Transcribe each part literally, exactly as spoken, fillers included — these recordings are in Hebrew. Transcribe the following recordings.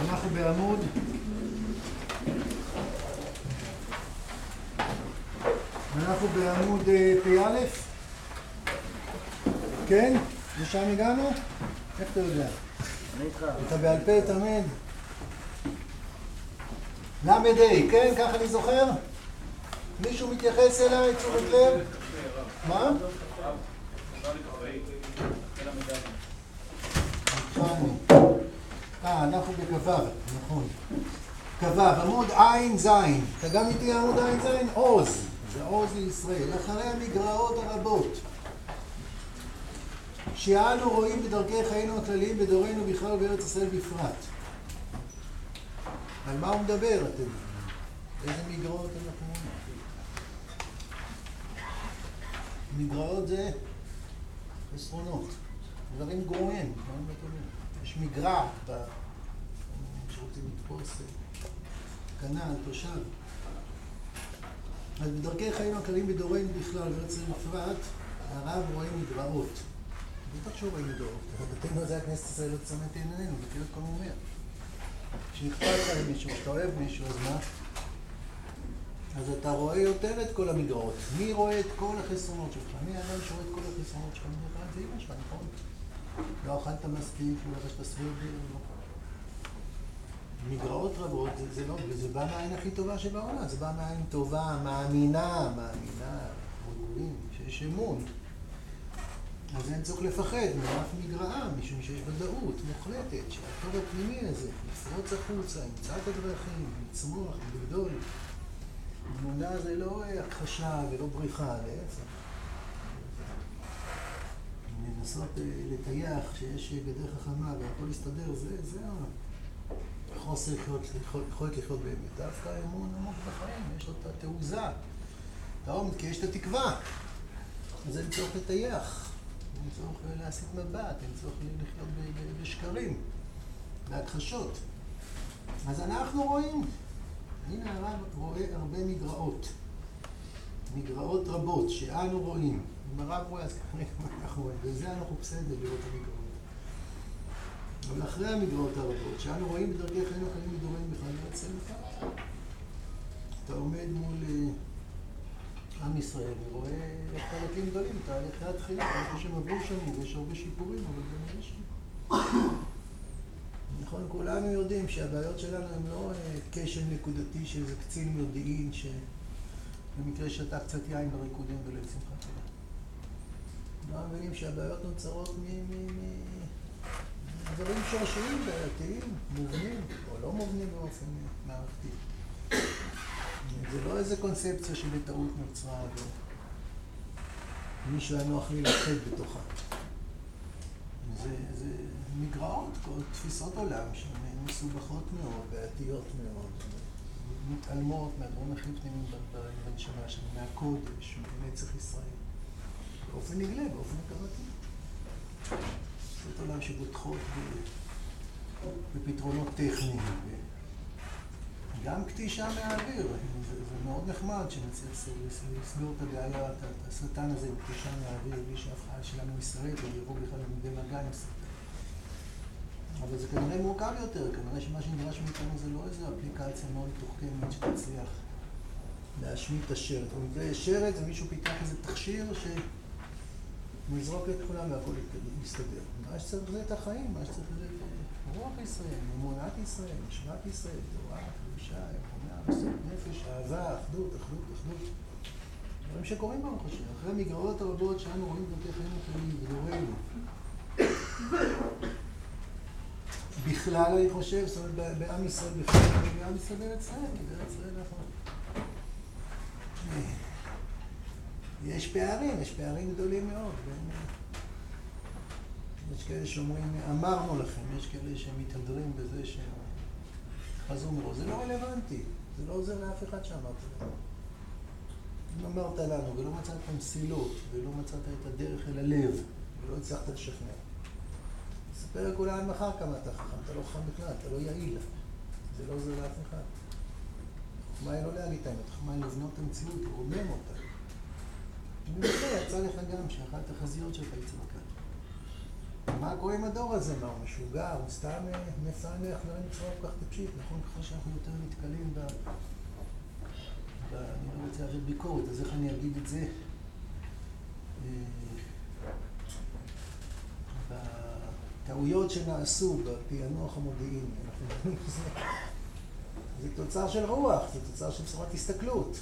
אנחנו בעמוד אנחנו בעמוד פי א', כן? ושם הגענו? איך אתה יודע? אני איתך. אתה בעל פה תמיד? למד אי, כן? ככה אני זוכר? מישהו מתייחס אליי, תשומת לב? מה? אה, אנחנו בקבר, נכון. קבר, עמוד עין זין. אתה גם איתי עמוד עין זין? עוז. זה עוז לישראל. אחרי המגרעות הרבות שאנו רואים בדרכי חיינו הכלליים בדורנו בכלל ובארץ ישראל בפרט. על מה הוא מדבר, אתם? איזה מגרעות אנחנו רואים? מגרעות זה חסרונות. דברים גרועים, מה הם בטובים? יש מגרע ב... שרוצים לתפוס כנעל, תושב. אז בדרכי חיים הכלליים בדורנו בכלל ובארץ ישראל בפרט, הרב רואים מגרעות. זה לא שרואים מגרעות, אבל זה הכנסת ישראל לא צמא את עינינו, זה כאילו כל אומר. כשנכפל לך למישהו, כשאתה אוהב מישהו, אז מה? אז אתה רואה יותר את כל המגרעות. מי רואה את כל החסרונות שלך? מי אדם שרואה את כל החסרונות שלך? מי רואה את זה אימא שלך, נכון? לא אכלת מספיק, לא רואה שאתה סביב ולא. מגרעות רבות, זה, זה לא, וזה בא מהעין הכי טובה שבעולם. זה בא מהעין טובה, מאמינה, מאמינה, רגועים, שיש אמון. אז אין צורך לפחד מאף מגרעה, משום שיש ודאות מוחלטת, שהטוב הפנימי הזה, לפרוץ החוצה, ימצא את הדרכים, לצמוח, לגדול. אמונה זה לא הכחשה ולא בריחה, להפך. לנסות לטייח שיש בדרך החמה והכל להסתדר, זה, זה החוסר יכולת לחיות באמת. דווקא אמון עמוק בחיים, יש לו את התעוזה, את העומק, כי יש את התקווה. אז אין צורך לטייח, אין צורך להסיט מבט, אין צורך לחיות בשקרים, בהכחשות. אז אנחנו רואים. הנה הרב רואה הרבה מגרעות, מגרעות רבות שאנו רואים. אם הרב רואה, אז כנראה מה אנחנו רואים, וזה אנחנו בסדר לראות המגרעות. אבל אחרי המגרעות הרבות שאנו רואים בדרכי חיינו הכלליים בדורנו בכלל ובארץ ישראל בפרט, אתה עומד מול עם ישראל ורואה חלקים גדולים, תהליכי התחילה, אני חושב עברו שם, יש הרבה שיפורים, אבל גם יש שם. נכון, כולנו יודעים שהבעיות שלנו הן לא קשב נקודתי של איזה קצין מודיעין שבמקרה שתה קצת יין בריקודים בליל שמחת תורה. אנחנו מבינים שהבעיות נוצרות מדברים שורשיים, בעייתיים, מובנים או לא מובנים באופן מערכתי. זה לא איזה קונספציה שבטעות נוצרה ומישהו היה נוח לי להתחיל בתוכה. זה, זה מגרעות, תפיסות עולם שהן מסובכות מאוד, בעייתיות מאוד, מתעלמות מהדברים הכי פנימיים בנשמה שלנו, מהקודש, מנצח ישראל, באופן נגלה, באופן הכרתי. תפיסות עולם שבוטחות בפתרונות טכניים, גם קטישה מהאוויר, זה, זה מאוד נחמד שנצליח לסגור את הבעיה, את השטן הזה עם קטישה מהאוויר, בלי שההפחדה שלנו ישראל ויבוא בכלל למדי מגע עם השטן. אבל זה כנראה מורכב יותר, כנראה שמה שנדרש מאיתנו זה לא איזו אפליקציה מאוד מתוחכמת שתצליח להשמיט את השרץ. במקרה שרץ ומישהו פיתח איזה תכשיר שמזרוק את כולם והכל מסתדר. מה שצריך זה את החיים, מה שצריך זה רוח ישראל, אמונת ישראל, משמת ישראל, תורה, קדושה, אמונה, מסורת נפש, אהבה, אחדות, אחדות, אחדות. דברים שקורים ברוך השם, אחרי המגרעות הרבות שאנו רואים בתי חיים אחרים ודורנו. בכלל אני חושב, זאת אומרת, בעם ישראל בכלל, בעם ישראל בארץ ישראל, בארץ ישראל נכון. יש פערים, יש פערים גדולים מאוד. יש כאלה שאומרים, אמרנו לכם, יש כאלה שמתהדרים בזה שחזרו מרו. זה לא רלוונטי, זה לא עוזר לאף אחד שאמרת לנו. אם אמרת לנו ולא מצאת מסילות, ולא מצאת את הדרך אל הלב, ולא הצלחת לשכנע. תספר לכולם עד מחר כמה אתה חכם, אתה לא חכם בכלל, אתה לא יעיל. זה לא עוזר לאף אחד. חכמה היא לא להגיד את האמת, חכמה היא לבנות את המציאות, לרומם אותה. אני מנסה, יצא לך גם שאחת החזיות שלך יצא מכאן. מה קורה עם הדור הזה? מה, הוא משוגע? הוא סתם מסנך, דברים בצורה כל כך טיפשית, נכון? ככה שאנחנו יותר נתקלים ב... ב... אני לא רוצה להגיד ביקורת, אז איך אני אגיד את זה? בטעויות שנעשו בפענוח המודיעין, אנחנו מדברים את זה. זה תוצר של רוח, זה תוצר של צורת הסתכלות,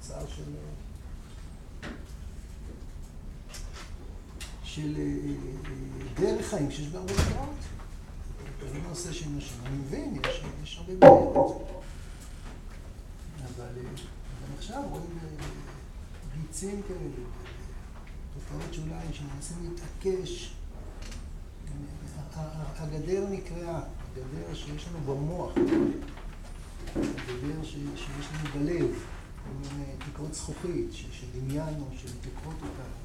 תוצר של... של דרך חיים, שיש בה הרבה דברות. זה לא נושא של נשים. אני מבין, יש הרבה בעיות. אבל גם עכשיו רואים ביצים כאלה, תופעות שוליים שמנסים להתעקש. הגדר נקראה, הגדר שיש לנו במוח, הגדר שיש לנו בלב, תקרות זכוכית, שדמיינו, שמתקרות אותנו.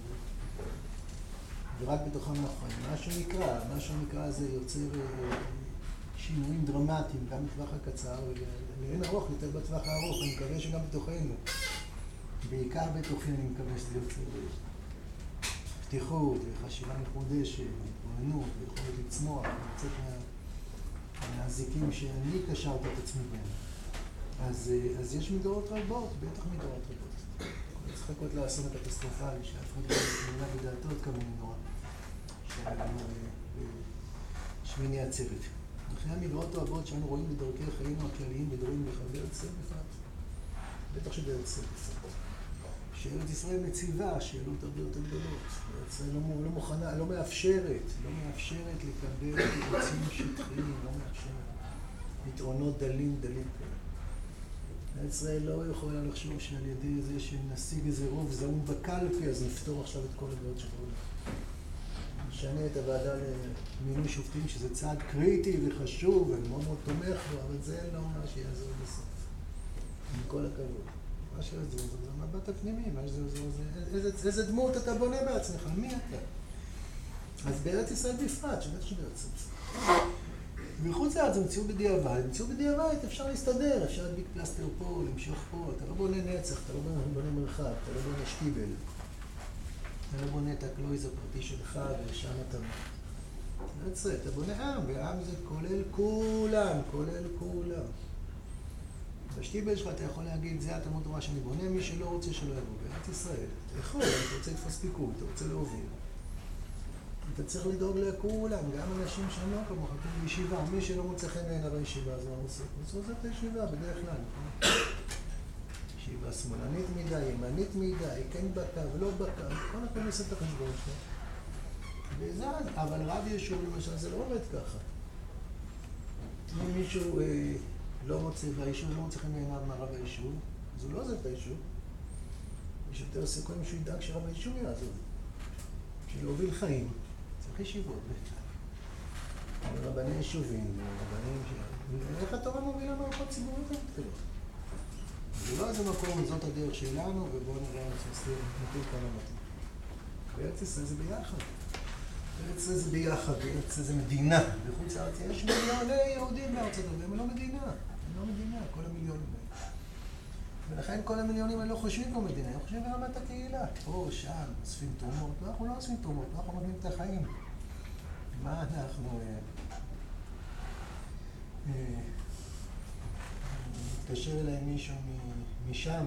ורק בתוכם נכון. מה שנקרא, מה שנקרא זה יוצר שינויים דרמטיים, גם בטווח הקצר, ולאין ארוך, יותר בטווח הארוך, אני מקווה שגם בתוכנו. בעיקר בתוכי אני מקווה שזה יוצר פתיחות, חשיבה מחודשת, התבוננות, יכולת לצמוח, לצאת מהזיקים שאני קשרתי את עצמי בהם. אז, אז יש מדורות רבות, בטח מדורות רבות. צריך לחכות לאסון הקטסטרופלי, שהפכות לתמונה בדעתו עוד כמוני נורא, שהיה לנו שמיני עצרת. אחרי המדורות רבות שאנו רואים בדרכי חיינו הכלליים בדורים לחבר צד אחד, בטח שבארץ צד אחד. שארץ ישראל מציבה שאלות הרבה יותר גדולות. ארץ ישראל לא מוכנה, לא מאפשרת, לא מאפשרת לקבל קיבוצים שטחיים, לא מאפשרת פתרונות דלים דלים כאלה. ישראל לא יכולה לחשוב שעל ידי זה שנשיג איזה רוב זעום בקלפי, אז נפתור עכשיו את כל הבעיות שקורות. נשנה את הוועדה למינוי שופטים, שזה צעד קריטי וחשוב, אני מאוד מאוד תומך בו, אבל זה לא מה שיעזור בסוף. עם כל הכבוד. מה שיעזור זה המבט הפנימי, מה שיעזור זה... איזה דמות אתה בונה בעצמך, מי אתה? אז בארץ ישראל בפרט, שבטח שבארץ ישראל. מחוץ לארץ, המציאו בדיעבד, המציאו בדיעבד, אפשר להסתדר, אפשר להדביק פלסטר פה, למשוך פה, אתה לא בונה נצח, אתה לא בונה מרחב, אתה לא בונה שטיבל, אתה לא בונה את הקלויז הפרטי שלך, ושם אתה... נצרה, אתה בונה עם, ועם זה כולל כולם, כולל כולם. בשטיבל שלך אתה יכול להגיד, זה התלמוד תורה שאני בונה, מי שלא רוצה שלא יבוא, בארץ ישראל, אתה יכול, אתה רוצה לתפוס פיקוד, אתה רוצה להוביל. אתה צריך לדאוג לכולם, גם אנשים שלא כמוך, כמו ישיבה, מי שלא מוצא חן בעיניו בישיבה, אז מה הוא עושה? הוא עושה את הישיבה בדרך כלל. ישיבה שמאלנית מדי, ימנית מדי, כן בקו, לא בקו, כל הכל עושה את החשבון שלו. אבל רב ישוב למשל, זה לא עובד ככה. אם מישהו לא מוצא ביישוב, לא מוצא חן בעיניו מהרב היישוב, אז הוא לא עוזב את היישוב. יש יותר סיכויים שהוא ידאג שרב היישוב יעזוב, שלהוביל חיים. ישיבות בטח, רבני יישובים, רבנים ש... איך התורה מובילה מערכות ציבוריות המתקלות? זה לא איזה מקום, זאת הדרך שלנו, ובואו נראה איך נסתיר, נתיר כאן המתאים. בארץ ישראל זה ביחד. בארץ ישראל זה ביחד, בארץ ישראל זה מדינה. בחוץ לארץ יש מיליוני יהודים בארצות הברית, הם לא מדינה. הם לא מדינה, כל המיליונים. ולכן כל המיליונים האלה לא חושבים כמו מדינה, הם חושבים ברמת הקהילה. פה, שם, אוספים תרומות, ואנחנו לא אוספים תרומות, אנחנו נותנים את החיים. מה אנחנו... מתקשר אליי מישהו משם,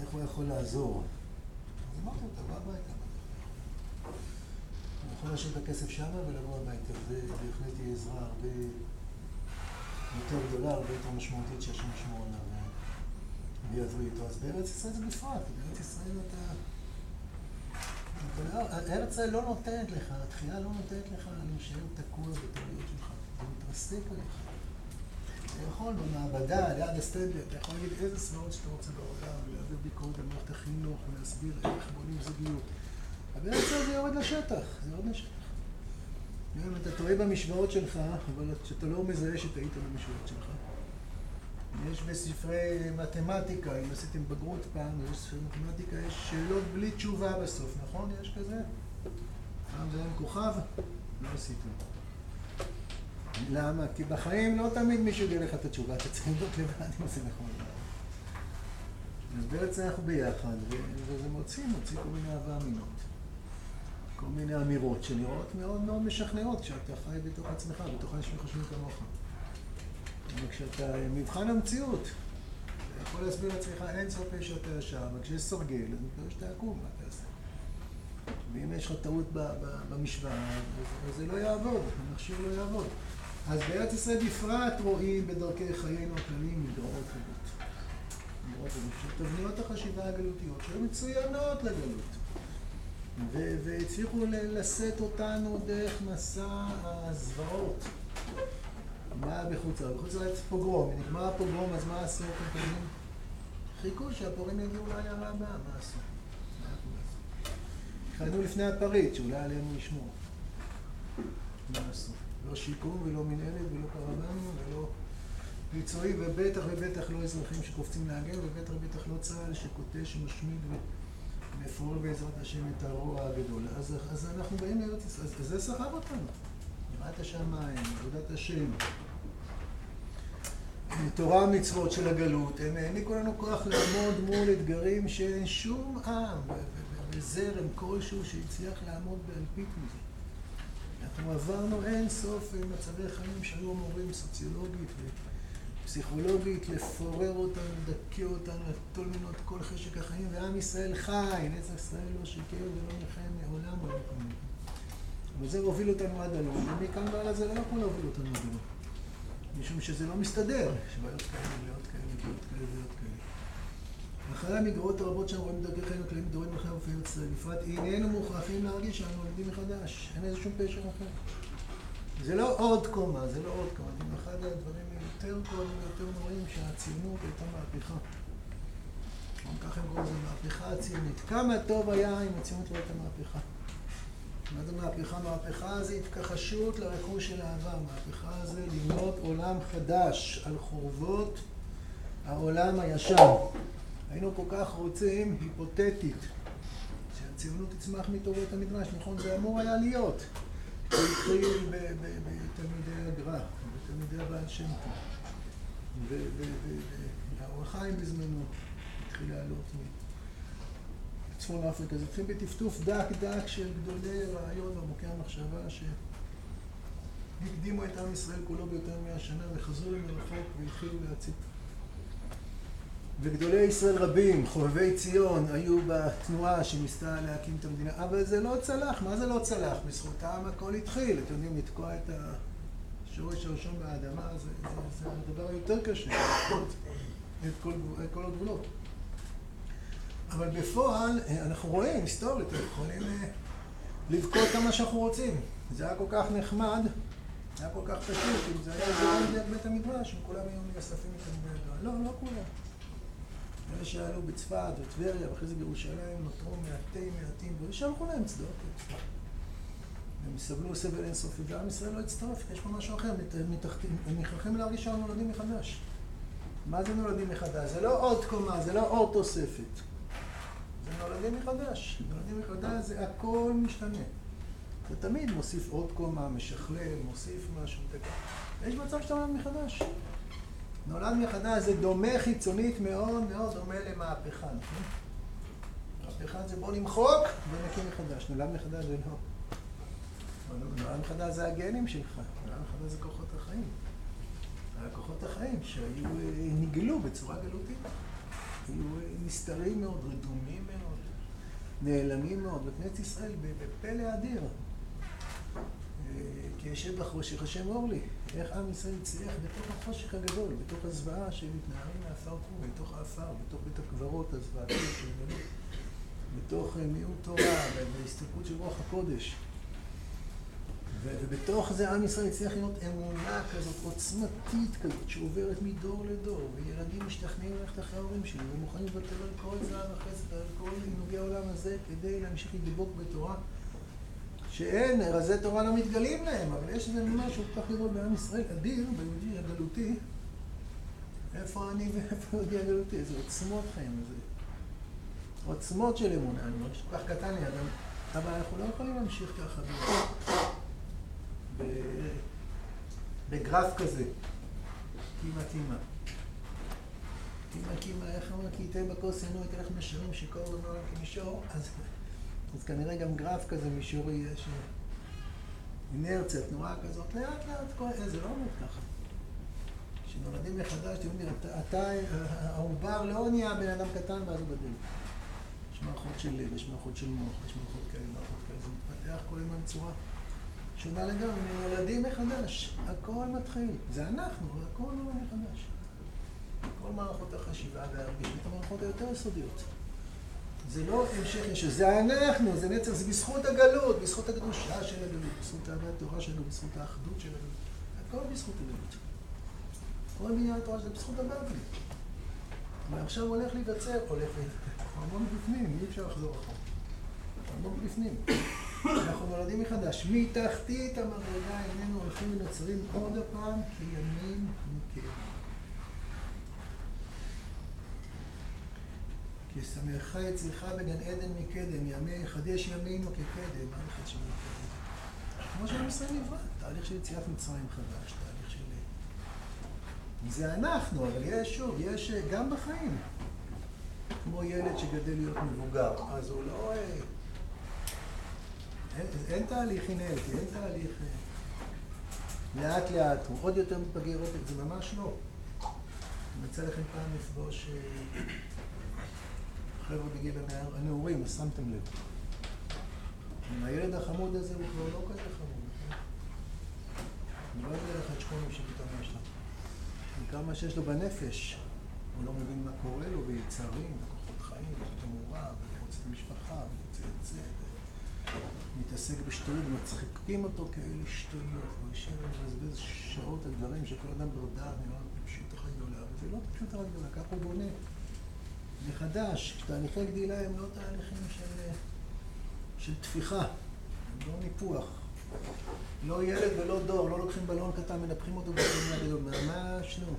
איך הוא יכול לעזור? אז אמרתי לו, אתה בא הביתה. אני יכול להשאיר את הכסף שם ולבוא הביתה, זה בהחלט יהיה עזרה הרבה יותר גדולה, הרבה יותר משמעותית שהשם שמור עליו. ויעזרו איתו. אז בארץ ישראל זה בפרט, בארץ ישראל אתה... ארץ ישראל לא נותנת לך, התחייה לא נותנת לך להישאר תקוע בתאוריות שלך, אתה מתרסק עליך. אתה יכול במעבדה, ליד הסטנדלי, אתה יכול להגיד איזה סברות שאתה רוצה בעולם, ולהביא ביקורת על מערכת החינוך, ולהסביר איך בונים זוגיות. אבל בארץ ישראל זה יורד לשטח, זה יורד לשטח. אם אתה טועה במשוואות שלך, אבל שאתה לא מזהה שטעית במשוואות שלך. יש בספרי מתמטיקה, אם עשיתם בגרות פעם, יש ספרי מתמטיקה, יש שאלות בלי תשובה בסוף, נכון? יש כזה? פעם זה היה עם כוכב? לא עשיתם. למה? כי בחיים לא תמיד מישהו יגיד לך את התשובה, אתה צריך לדעת לבד אם זה נכון. אז בעצם אנחנו ביחד, וזה מוציא, מוציא כל מיני אהבה אמינות. כל מיני אמירות שנראות מאוד מאוד משכנעות כשאתה חי בתוך עצמך, בתוך אנשים חושבים כמוך. וכשאתה מבחן המציאות, אתה יכול להסביר לעצמך אין סופי שאתה שם, וכשיש סרגל, אז מקווה שאתה עקום, מה אתה עושה? ואם יש לך טעות במשוואה, אז זה לא יעבוד, המכשיר לא יעבוד. אז בארץ ישראל בפרט רואים בדרכי חיינו הכלליים מדרעות גלות. מדרעות גלות, שתבניות החשיבה הגלותיות, שהן מצוינות לגלות. והצליחו לשאת אותנו דרך מסע הזוועות. מה היה בחוץ לארץ? בחוץ לארץ פוגרום. נגמר הפוגרום, אז מה עשו? חיכו שהפורעים יגיעו לעיירה הבאה, מה עשו? חיינו לפני הפריט, שאולי עליהם ישמור. מה עשו? לא שיקום ולא מנהלת ולא פרבנו ולא ביצועי, ובטח ובטח לא אזרחים שקופצים להגן, ובטח ובטח לא צה"ל שקוטש, משמיד ומפורר בעזרת השם את הרוע הגדול. אז, אז אנחנו באים לארץ ישראל, אז זה סחב אותנו. יראת השמיים, עבודת השם. תורה המצוות של הגלות, הם העניקו לנו כוח לעמוד מול אתגרים שאין שום עם וזרם כלשהו שהצליח לעמוד באלפית מזה. אנחנו עברנו אין סוף מצבי חיים שהיו מורים סוציולוגית ופסיכולוגית לפורר אותנו, לדכא אותנו, לטול ממנו את כל חשק החיים, ועם ישראל חי, נצח ישראל לא שיקר ולא נחיה מעולם ולא כמובן. אבל זה הוביל אותנו עד הלום, ומכאן ועלה זה לא יכול להוביל אותנו עד הלום. משום שזה לא מסתדר, שבעיות כאלה, בעיות כאלה, בעיות כאלה, בעיות כאלה. אחרי המגרעות הרבות שאנחנו רואים בדרכי חיינו הכלליים מדורים אחרי אופי ארץ ישראל בפרט, איננו מוכרחים להרגיש שאנחנו עובדים מחדש, אין איזה שום פשע אחר. זה לא עוד קומה, זה לא עוד קומה, זה אחד הדברים היותר קודם ויותר נוראים שהציונות הייתה מהפכה. גם ככה הם קוראים לזה מהפכה הציונית. כמה טוב היה אם הציונות לא הייתה מהפכה. מה זה מהפכה? מהפכה זה התכחשות לרכוש של העבר, מהפכה זה לבנות עולם חדש על חורבות העולם הישן. היינו כל כך רוצים, היפותטית, שהציונות תצמח מתורות המדרש, נכון? זה אמור היה להיות. זה התחיל בתלמידי הגר"א, בתלמידי הבעל שם טוב, והאור החיים בזמנו התחיל לעלות מצפון אפריקה. זה התחיל בטפטוף דק דק של גדולי רעיון ועמוקי המחשבה שהקדימו את עם ישראל כולו ביותר מאה שנה וחזרו למרחוק והתחילו להציג. וגדולי ישראל רבים, חובבי ציון, היו בתנועה שניסתה להקים את המדינה, אבל זה לא צלח. מה זה לא צלח? בזכותם הכל התחיל. אתם יודעים, לתקוע את השורש הראשון באדמה, זה, זה, זה הדבר היותר קשה, את כל, כל הגבולות. אבל בפועל, אנחנו רואים, היסטורית, אנחנו יכולים לבכות כמה שאנחנו רוצים. זה היה כל כך נחמד, זה היה כל כך פשוט, אם זה היה גדול בית המדרש, אם כולם היו מייספים את המדרש. לא, לא כולם. אלה שעלו בצפת וטבריה ואחרי זה בירושלים נותרו מעטי מעטים ושלחו להם צדוק והם סבלו סבל אינסופי ועם ישראל לא הצטרף, יש פה משהו אחר, הם נכרחים להרגיש שאנחנו נולדים מחדש. מה זה נולדים מחדש? זה לא עוד קומה, זה לא עוד תוספת, זה נולדים מחדש. נולדים מחדש זה הכל משתנה, זה תמיד מוסיף עוד קומה, משכלל, מוסיף משהו, יש מצב שאתה נולד מחדש. נולד מחדש זה דומה חיצונית מאוד מאוד דומה למהפכה, נכון? מהפכה זה בוא נמחוק ונקים מחדש. נולד מחדש זה לא. נולד מחדש זה הגנים שלך, נולד מחדש זה כוחות החיים. הכוחות החיים שהיו נגלו בצורה גלותית, היו נסתרים מאוד, רדומים מאוד, נעלמים מאוד. בכנסת ישראל בפלא אדיר. כי ישב בחושך השם אור לי, איך עם ישראל הצליח בתוך החושך הגדול, בתוך הזוועה שהם מתנערים מאפר קום, בתוך האפר, בתוך בית הקברות הזוועתית של גלות, בתוך מיעוט תורה, בהסתלקות של רוח הקודש. ובתוך זה עם ישראל הצליח להיות אמונה כזאת, עוצמתית כזאת, שעוברת מדור לדור, וילדים משתכנעים ללכת אחרי ההורים שלי, ומוכנים לוותר על כל צער החסד, על כל נוגע העולם הזה, כדי להמשיך לדבוק בתורה. שאין, רזי תורה לא מתגלים להם, אבל יש איזה משהו כל כך לראות בעם ישראל אדיר, ביהודי הגלותי. איפה אני ואיפה יהודי הגלותי? איזה עוצמות חיים, איזה עוצמות של אמונה, אני אומר, כל כך קטן לי אדם. אבל אנחנו לא יכולים להמשיך ככה בגרף כזה. קימה, קימה. קימה, קימה, איך אמרו? כי יתה בקוס אינו, יתלך משרים שקור ונועל כמישור, אז... אז כנראה גם גרף כזה מישורי יש, אינרציה, תנועה כזאת, לאט לאט, זה לא עומד ככה. כשנולדים מחדש, תראו לי, אתה, העובר לא נהיה בן אדם קטן ואז הוא גדל. יש מערכות של לב, יש מערכות של מוח, יש מערכות כאלה, מערכות כאלה, זה מתפתח כל הזמן צורה שונה לגמרי, נולדים מחדש, הכל מתחיל, זה אנחנו, הכל נולד מחדש. כל מערכות החשיבה והרגישות, המערכות היותר יסודיות. זה לא המשך ישיר, זה אנחנו, זה נצח, זה בזכות הגלות, בזכות הקדושה של הגלות, בזכות אהבת התורה שלנו, בזכות האחדות של הגלות. הכל בזכות הגלות. כל מיני התורה שזה בזכות הבבלי. ועכשיו הולך להיווצר, הולך להיווצר. המון בפנים, אי אפשר לחזור אחורה. המון בפנים. אנחנו נולדים מחדש. מתחתית המדרגה איננו הולכים ונוצרים עוד הפעם כימים מכם. כי שמחה אצלך בגן עדן מקדם, ימי חדש ימינו כקדם, מה הלכת שמי קדם? כמו שעם ישראל נברא, תהליך של יציאת מצרים חדש, תהליך של... זה אנחנו, אבל יש שוב, יש גם בחיים. כמו ילד שגדל להיות מבוגר, אז הוא לא... אין, אין תהליך אינרטי, אין תהליך... לאט לאט, הוא עוד יותר מתבגר, זה ממש לא. אני רוצה לכם פעם לפגוש... חבר'ה בגיל הנעורים, אז שמתם לב. הילד החמוד הזה הוא כבר לא כזה חמוד. אני לא יודע לך את שכונים שפתאום יש לה. וכמה שיש לו בנפש, הוא לא מבין מה קורה לו, ביצרים, בכוחות חיים, בכוחות המורה, ורוצה את המשפחה, ורוצה את זה, ומתעסק בשטויות, ומצחיקים אותו כאלה שטויות, וישב ומבזבז שעות על דברים שכל אדם ברדה, נראה פשוט אחת גדולה, וזה לא פשוט אחת גדולה, ככה הוא בונה. מחדש, תהליכי גדילה הם לא תהליכים של, של תפיחה, הם לא ניפוח. לא ילד ולא דור, לא לוקחים בלון קטן, מנפחים אותו בלון גדול, ממש לא,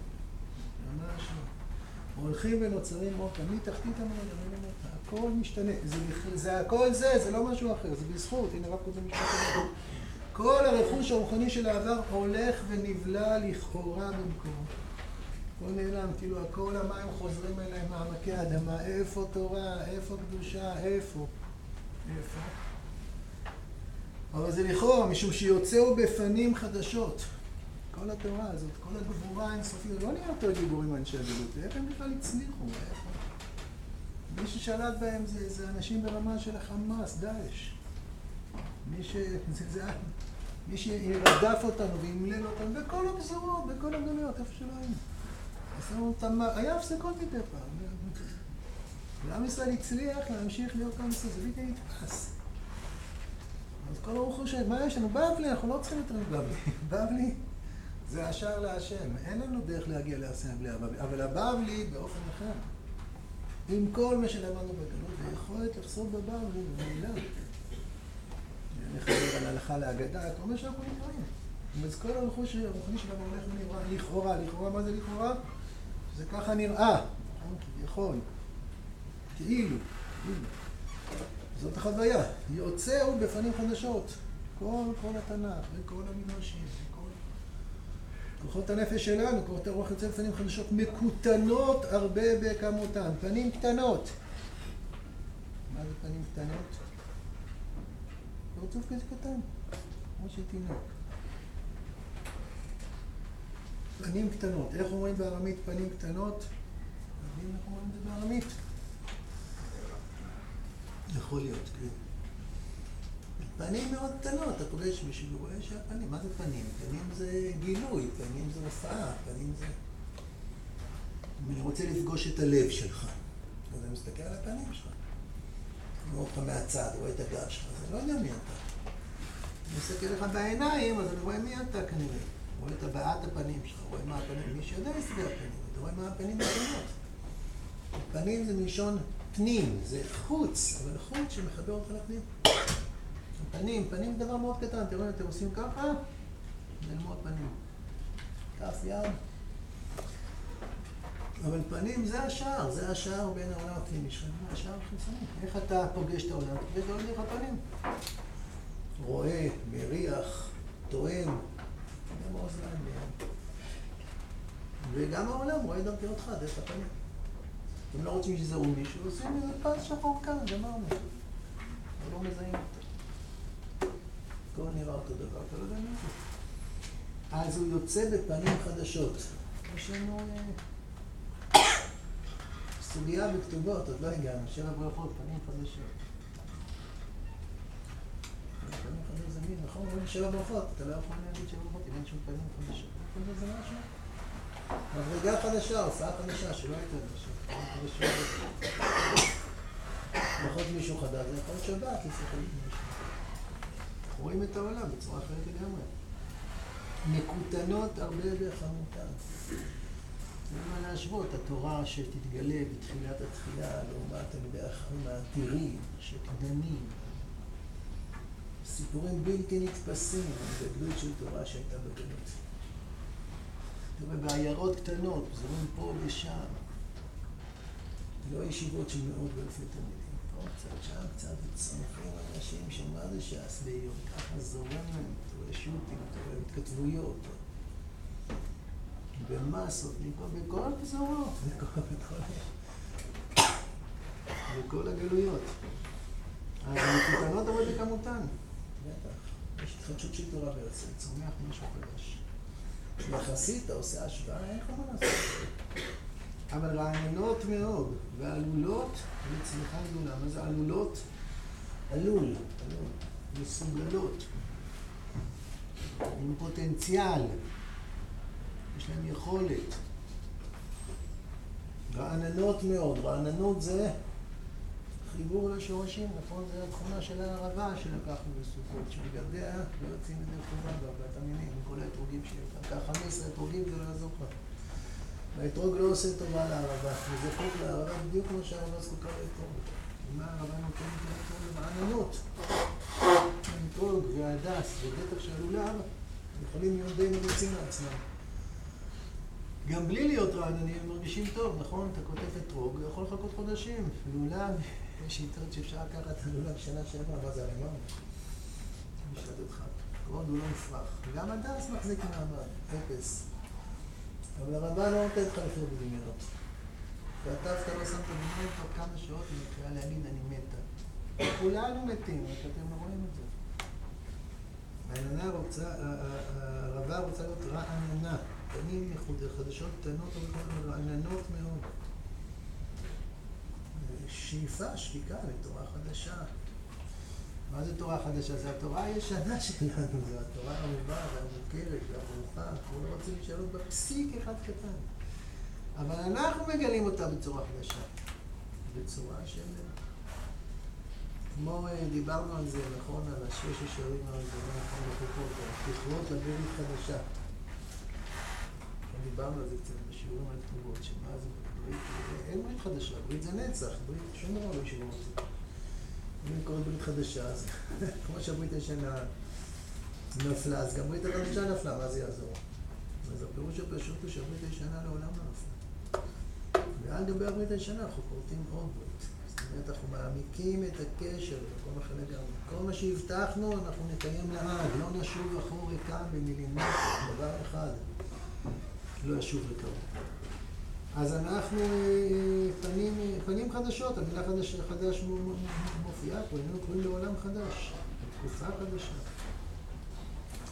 ממש לא. הולכים ונוצרים עוד, תמיד תחתית המלון, הכל משתנה, זה, זה הכל זה, זה לא משהו אחר, זה בזכות, הנה רק עוד משהו אחר. כל הרכוש הרוחני של העבר הולך ונבלע לכאורה במקום. הוא נעלם, כאילו, כל המים חוזרים אליהם, מעמקי האדמה, איפה תורה, איפה קדושה, איפה? איפה? אבל זה לכאורה, משום שיוצאו בפנים חדשות. כל התורה הזאת, כל הגבורה האינסופית, לא נהיה אותו גיבורים אנשי הגלות, איך הם בכלל הצליחו, איפה? מי ששלט בהם זה, זה אנשים ברמה של החמאס, דאעש. מי ש... זה זה... מי שירדף אותנו וימלל אותנו, בכל הגזרות, בכל הגלויות, איפה שלא היינו. היה הפסקות מדי פעם, ועם ישראל הצליח להמשיך להיות כאן מסזווית להתפס. אז כל הרוח חושב, מה יש לנו? בבלי, אנחנו לא צריכים יותר בבלי. בבלי זה השער להשם, אין לנו דרך להגיע להשם בלי הבבלי, אבל הבבלי באופן אחר. עם כל מה שלמדנו בגלות, היכולת לחסות בבבלי במילה. נחזור על הלכה להגדה, כל מה שאנחנו נקראים. אז כל הרכוש הרוחני שלנו הולך ונראה לכאורה, לכאורה, מה זה לכאורה? זה ככה נראה, יכול, כאילו, כאילו. זאת החוויה, יוצאו בפנים חדשות, כל, כל התנ"ך, וכל המדרשים, וכל... כוחות הנפש שלנו, כוחות הרוח יוצא בפנים חדשות, מקוטנות הרבה בכמותן, פנים קטנות. מה זה פנים קטנות? פרצוף כזה קטן, כמו שתינוק. פנים קטנות. איך אומרים בארמית פנים קטנות? פנים, איך אומרים זה בארמית? יכול להיות, כן. פנים מאוד קטנות. אתה פוגש מישהו ורואה שהפנים, מה זה פנים? פנים זה גילוי, פנים זה הופעה, פנים זה... אני רוצה לפגוש את הלב שלך. אז אני מסתכל על הפנים שלך. אני רואה אותך מהצד, רואה את הגב שלך, אז אני לא יודע מי אתה. אני מסתכל לך בעיניים, אז אני רואה מי אתה כנראה. רואה את הבעת הפנים שלך, רואה מה הפנים, מי שיודע להסתכל על הפנים, אתה רואה מה הפנים הפנימיות. הפנים זה מלשון פנים, זה חוץ, אבל חוץ שמחבר אותך לפנים. הפנים, פנים זה דבר מאוד קטן, תראו, אתם עושים ככה, נלמוד פנים. כף יד. אבל פנים זה השער, זה השער בין העולם הפנימי שלך, זה השער החיצוני. איך אתה פוגש את העולם? פוגש את העולם דרך הפנים. רואה, מריח, טועם. גם האוזניים ביום. וגם העולם רואה דרכי אותך, דרך הפנים. אתם לא רוצים שזהו מישהו, עושים איזה פס שחור כאן, גמרנו. לא מזהים אותו. כל נראה אותו דבר, אתה לא יודע מה זה. אז הוא יוצא בפנים חדשות. יש לנו סוגיה בכתובות, עוד לא הגענו, של הברכות, פנים חדשות. פנים חדשות זה מין, נכון? אומרים של הברכות, אתה לא יכול להגיד של הברכות, אם אין שום פנים חדשות. פנים חדשות זה משהו? מברגה חדשה, הרצאה חדשה, שלא הייתה משהו. פנים חדשות. לפחות מישהו חדש, זה יכול להיות שבת, לצריך להיות מישהו. אנחנו רואים את העולם בצורה אחרת לגמרי. מקוטנות הרבה בחמותן. זה מה להשוות, התורה שתתגלה בתחילת התחילה, לעומת המדעים העתירים, שקדמים. סיפורים בלתי נתפסים, בגדות של תורה שהייתה בגלות. תראה, בעיירות קטנות, זורים פה ושם. לא ישיבות של מאות ואלפי תלמידים, פה קצת, שם קצת, וצמחים אנשים שמה זה שעס ביום, ככה זורם להם, תורא שוטים, תורא התכתבויות, במסות, בכל הפזורות, בכל הגלויות. אז המקוטנות עובד בכמותן. בטח, יש התחדשות של תורה בארץ, צומח משהו חדש. יחסית, אתה עושה השוואה, אין לך מה לעשות. אבל רעיונות מאוד, ועלולות, מצליחה גדולה. מה זה עלולות? עלול, עלול, מסוגלות, עם פוטנציאל, יש להם יכולת. רעננות מאוד, רעננות זה חיבור לשורשים, נכון? זה התכונה של הערבה שלקחנו בסוכות, שבגדיה לא יוצאים את זה חובה בהרבה תמינים, כל האתרוגים שיש כאן, ככה חמש עשרה אתרוגים זה לא זוכר. והאתרוג לא עושה טובה לערבה, וזה חוק לערבה בדיוק כמו שהערבה זקוקה לאתרוג. ומה הערבה נותנת לאתרוג? למעננות. האתרוג וההדס ובטח של הלולב יכולים להיות די מרוצים לעצמם. גם בלי להיות רעננים הם מרגישים טוב, נכון? אתה כותב אתרוג, אתה יכול לחכות חודשים. לולב, יש שיטות שאפשר לקחת לולב שנה שעברה, אבל זה הלמ"ם. אני משתת אותך. כבוד הוא לא מפרח. גם הדס מחזיק מעמד, אפס. אבל הרבה לא נותן לך לחיות בדמיונות. ואתה אף אתה לא שם את הדמיון כבר כמה שעות ומתחילה להגיד אני מתה. כולנו מתים, רק אתם לא רואים את זה. העננה רוצה, הרבה רוצה להיות רעננה. תנים ייחוד, חדשות קטנות אבל רעננות מאוד. שאיפה, שתיקה לתורה חדשה. מה זה תורה חדשה? זה התורה הישנה שלנו, זה התורה הערובה והמוכרת והברוכה, אנחנו רוצים לשנות בפסיק אחד קטן. אבל אנחנו מגלים אותה בצורה חדשה, בצורה של... כמו דיברנו על זה, נכון, על השש השערים הארגוני, נכון, לחוקות, תכרות לברית חדשה. דיברנו על זה קצת בשיעורים על תגובות, שמה זה ברית? אין ברית חדשה, ברית זה נצח, ברית שום דבר לא ישבור אותי. אם אני קוראת ברית חדשה, אז כמו שהברית הישנה נפלה, אז גם ברית החדשה נפלה, מה זה יעזור? אז הפירוש הפשוט הוא שהברית הישנה לעולם לא נפלה. ועל גבי הברית הישנה אנחנו קוראים עוד ברית. זאת אומרת, אנחנו מעמיקים את הקשר במקום אחר לגמרי. כל מה שהבטחנו, אנחנו נקיים לעד, לא נשוב אחור ריקם במילים, דבר אחד, לא ישוב ריקם. אז אנחנו פנים, פנים חדשות, המילה חדש, חדש מופיעה פה, אנחנו קוראים לעולם חדש, תקופה חדשה.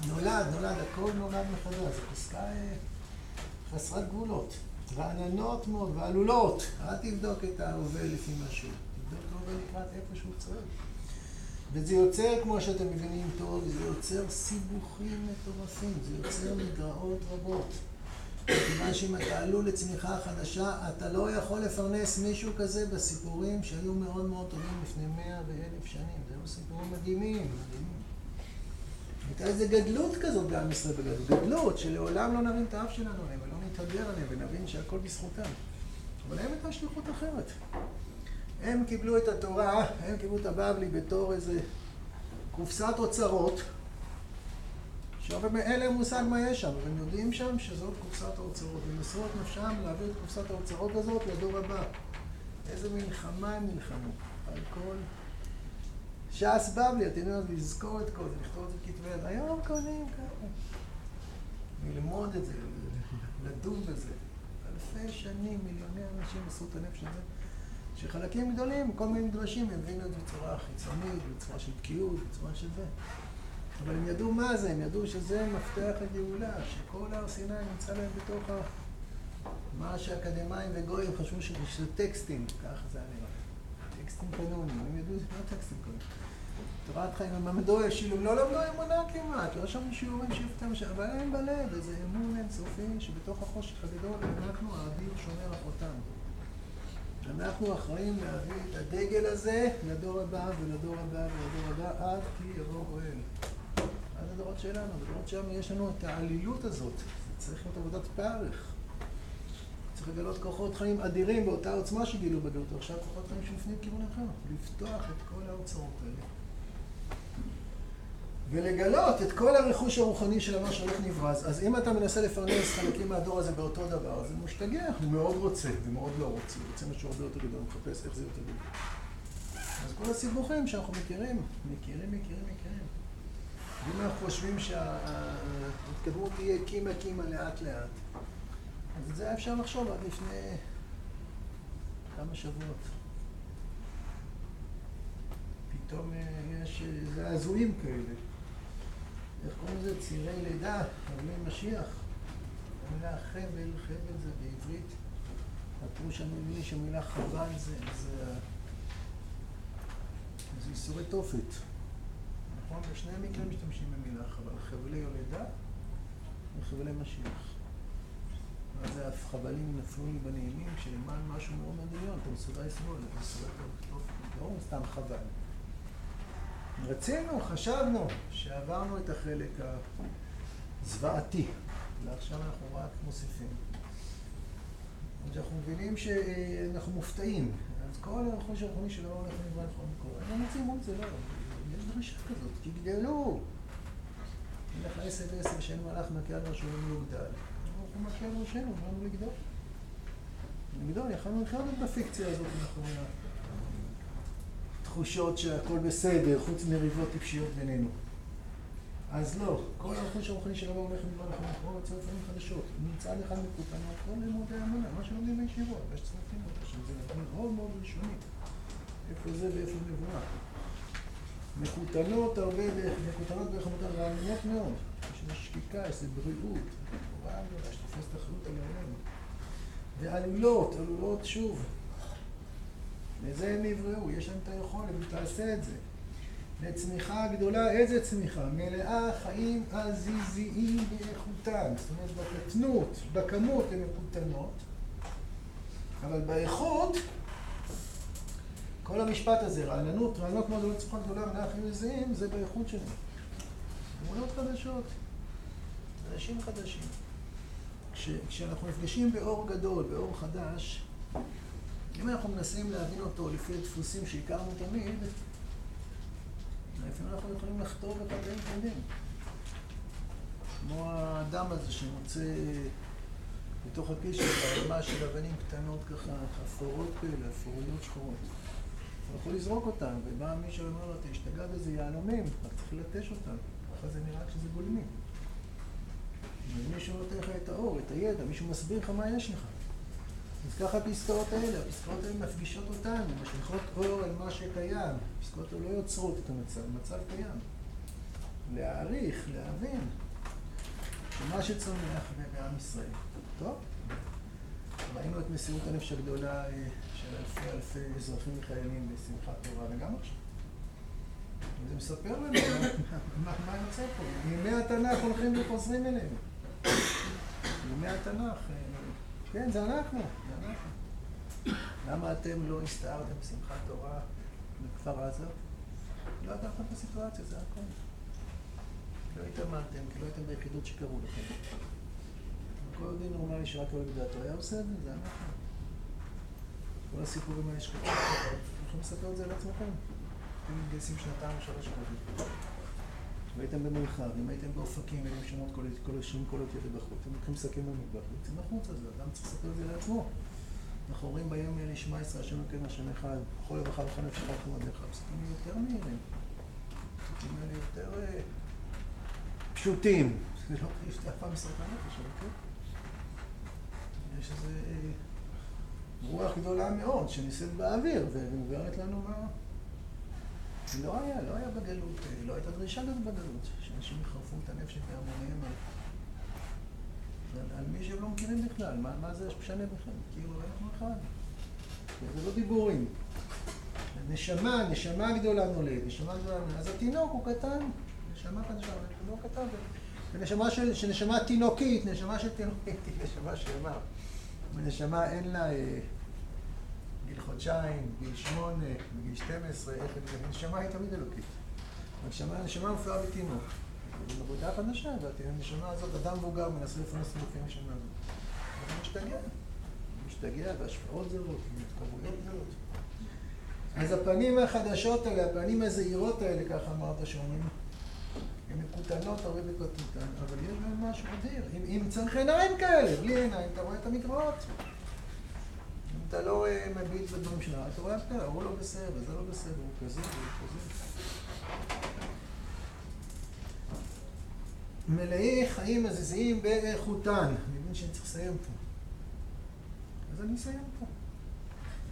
נולד, נולד, הכל נולד מחדש, זו פסקה חסרת גבולות, רעננות מאוד ועלולות. אל תבדוק את ההווה לפי משהו, תבדוק את ההווה לקראת איפה שהוא צריך. וזה יוצר, כמו שאתם מבינים טוב, זה יוצר סיבוכים מטורפים, זה יוצר מגרעות רבות. כיוון שאם אתה עלול לצמיחה חדשה, אתה לא יכול לפרנס מישהו כזה בסיפורים שהיו מאוד מאוד טובים לפני מאה ואלף שנים. זה היו סיפורים מדהימים, מדהימים. הייתה איזו גדלות כזאת בעם ישראל בגדלות. גדלות שלעולם לא נבין את האף שלנו עליהם ולא נתהדר עליהם ונבין שהכל בזכותם. אבל להם הייתה שליחות אחרת. הם קיבלו את התורה, הם קיבלו את הבבלי בתור איזה קופסת אוצרות, אין להם מושג מה יש שם, אבל הם יודעים שם שזאת קופסת האוצרות, ומסרו את נפשם להביא את קופסת האוצרות הזאת לדור הבא. איזה מלחמה הם נלחמו על כל... שעס בבלי, אתם יודעים, לזכור את כל זה, לכתוב את זה כתבי יד, היום קונים ככה. ללמוד את זה, לדון בזה. אלפי שנים, מיליוני אנשים עשו את הנפש הזה, שחלקים גדולים, כל מיני מדרשים, הם הבינו את זה בצורה חיצונית, בצורה של בקיאות, בצורה של זה. אבל הם ידעו מה זה, הם ידעו שזה מפתח הגאולה, שכל הר סיני נמצא להם בתוך ה... מה שהאקדמיים וגויים חשבו שזה טקסטים, ככה זה היה. טקסטים קנונים, הם ידעו זה לא טקסטים קנונים. תורת חיים, הם עמדו, שילום, לא למדו אמונה כמעט, לא שם שיעורים שיפתם שם, אבל הם בלב, איזה אמון אינסופי שבתוך החושך הגדול אנחנו האוויר שומר אחותם. אנחנו אחראים להביא את הדגל הזה לדור הבא ולדור הבא ולדור הבא, עד כי יבוא אוהל. עד הדורות שלנו, בדורות שלנו יש לנו את העלילות הזאת, צריך להיות עבודת פרך. צריך לגלות כוחות חיים אדירים באותה עוצמה שגילו בדורות, עכשיו כוחות חיים שמפנים כיוון אחר, לפתוח את כל האוצרות האלה. ולגלות את כל הרכוש הרוחני של מה שהולך נברז. אז אם אתה מנסה לפרנס חלקים מהדור הזה באותו דבר, זה משתגח, הוא מאוד רוצה ומאוד לא רוצה, הוא רוצה משהו הרבה יותר גדול, הוא מחפש איך זה יותר גדול. אז כל הסיבוכים שאנחנו מכירים, מכירים, מכירים, מכירים. ואם אנחנו חושבים שההתקדמות תהיה קימה קימה לאט לאט, אז את זה היה אפשר לחשוב עד לפני כמה שבועות. פתאום יש הזויים כאלה. איך קוראים לזה? צירי לידה, חבלי משיח. המילה חבל, חבל זה בעברית. הפירוש המיני שהמילה חבל זה, זה, זה איסורי תופת. נכון? בשני המקרים משתמשים במילה חבל. חבלי יולדה וחבלי משיח. אז החבלים נפלו לי בנעימים שלמען משהו מאוד מדויון. אתה מסודי סבול, אתה מסודי תופת. לא סתם חבל. רצינו, חשבנו, שעברנו את החלק הזוועתי, ועכשיו אנחנו רק מוסיפים. אנחנו מבינים שאנחנו מופתעים, אז כל הרכוש הרוחני שלא הולך לבוא לכל מקום. אנחנו מוצאים עוד זה לא, יש דרישה כזאת, כי גדלו. נלך לעשר ועשר שאין מלאך מכה על ראשו ולא יוגדל. אנחנו מכה על ראשנו, אמרנו לגדול. לגדול, יכולנו לחיות את הפיקציה הזאת מאחוריה. תחושות שהכל בסדר, חוץ מריבות טיפשיות בינינו. אז לא, כל הרכוש הרוחני של הבא הולך מלבד לכם לקרוא את צורפים חדשות. נמצא לך מקופנות, כל לימודי המנה, מה שלומדים בישיבות, ויש צורפים אותה, שזה נתון מאוד מאוד ראשוני. איפה זה ואיפה נבואה. מקופנות הרבה, מקופנות בחמותה רעמיות מאוד. יש איזו שקיקה, יש איזו בריאות, רעמיות, יש תופס את החיות עליהם. ועלולות, עלולות שוב. לזה הם יבראו, יש להם את היכולת, ותעשה את זה. לצמיחה גדולה, איזה צמיחה? מלאה חיים עזיזיים באיכותם. זאת אומרת, בקטנות, בכמות הן מקוטנות, אבל באיכות, כל המשפט הזה, רעננות, רענות מאוד לא צמיחה גדולה, מלאה חיים עזיזיים, זה באיכות שלנו. אמונות חדשות, אנשים חדשים. כש, כשאנחנו נפגשים באור גדול, באור חדש, אם אנחנו מנסים להבין אותו לפי הדפוסים שהכרנו תמיד, לפעמים אנחנו יכולים לחתור בקווים קווים. כמו האדם הזה שמוצא בתוך הכיס של הרמה של אבנים קטנות ככה, אפורות כאלה, אפוריות שחורות. הוא יכול לזרוק אותן, ובא מישהו אומר לו, אתה השתגע בזה יהלומים, רק צריך לטש אותם, ככה זה נראה כשזה גולמי. ומישהו נותן לך את האור, את הידע, מישהו מסביר לך מה יש לך. אז ככה הפסקאות האלה, הפסקאות האלה מפגישות אותנו, משליחות אור על מה שקיים, הפסקאות האלה לא יוצרות את המצב, המצב קיים. להעריך, להבין, שמה שצומח בעם ישראל. טוב? ראינו את מסירות הנפש הגדולה של אלפי אלפי אזרחים וחיילים בשמחת תורה, וגם עכשיו. וזה מספר לנו מה, מה יוצא פה. ימי התנ"ך הולכים וחוזרים אלינו. ימי התנ"ך... כן, זה אנחנו, זה אנחנו. למה אתם לא הסתערתם בשמחת תורה בכפר עזה? לא לקחתם את הסיטואציה, זה הכל. לא התאמנתם, כי לא הייתם ביחידות שקראו לכם. כל יהודי נורמלי שרק לא בדעתו היה עושה את זה, זה אנחנו. כל הסיפורים האלה שקראו לכם, אתם יכולים לספר את זה לעצמכם. אתם מתגייסים שנתיים או שלוש קודם. והייתם במלחב, אם הייתם באופקים, הייתם שמות כל השם קולות ידע בחוץ, אתם הולכים לסכם במטבח, יוצאים החוץ הזה, אדם צריך לספר את זה לעצמו. אנחנו רואים ביום אלה שמע ישראל, השם הקם השם אחד, בכל יום אחד וכן אפשר לכם עד אחד, פסקים יותר מהירים. פסקים האלה יותר פשוטים. זה לא פשוט, אף פעם מסרטנות, יש איזה רוח גדולה מאוד שניסית באוויר, ומוברת לנו מה... לא היה, לא היה בגלות, לא הייתה דרישה לזה בגלות, שאנשים יחרפו את הנפש בהרמונים על מי שהם לא מכירים בכלל, מה זה משנה בכלל? כאילו, אנחנו אחד. זה לא דיבורים. נשמה, נשמה גדולה נולד, נשמה גדולה נולד. אז התינוק הוא קטן, נשמה כאן שם, הוא לא קטן. ונשמה של נשמה תינוקית, נשמה של תינוקית, נשמה שלמה. ונשמה אין לה גיל חודשיים, גיל שמונה, גיל שתים עשרה, נשמה היא תמיד אלוקית. הנשמה הופעה בתינוק. זו עבודה חדשה, והנשמה הזאת, אדם מבוגר מנסה לפרנס לפי הנשמה הזאת. הוא משתגע, הוא משתגע, והשפעות זרות, התקבויות זרות. אז הפנים החדשות האלה, הפנים הזעירות האלה, ככה אמרת שאומרים, הן מקוטנות, הרי בקטותן, אבל יש להם משהו אדיר. אם צריך עיניים כאלה, בלי עיניים, אתה רואה את המגרעות. אם אתה לא מביט בדברים שלה, אתה רואה את כאלה, הוא לא בסדר, זה לא בסדר, הוא כזה, הוא כזה. מלאי חיים הזזיים באיכותן. אני מבין שאני צריך לסיים פה. אז אני אסיים פה.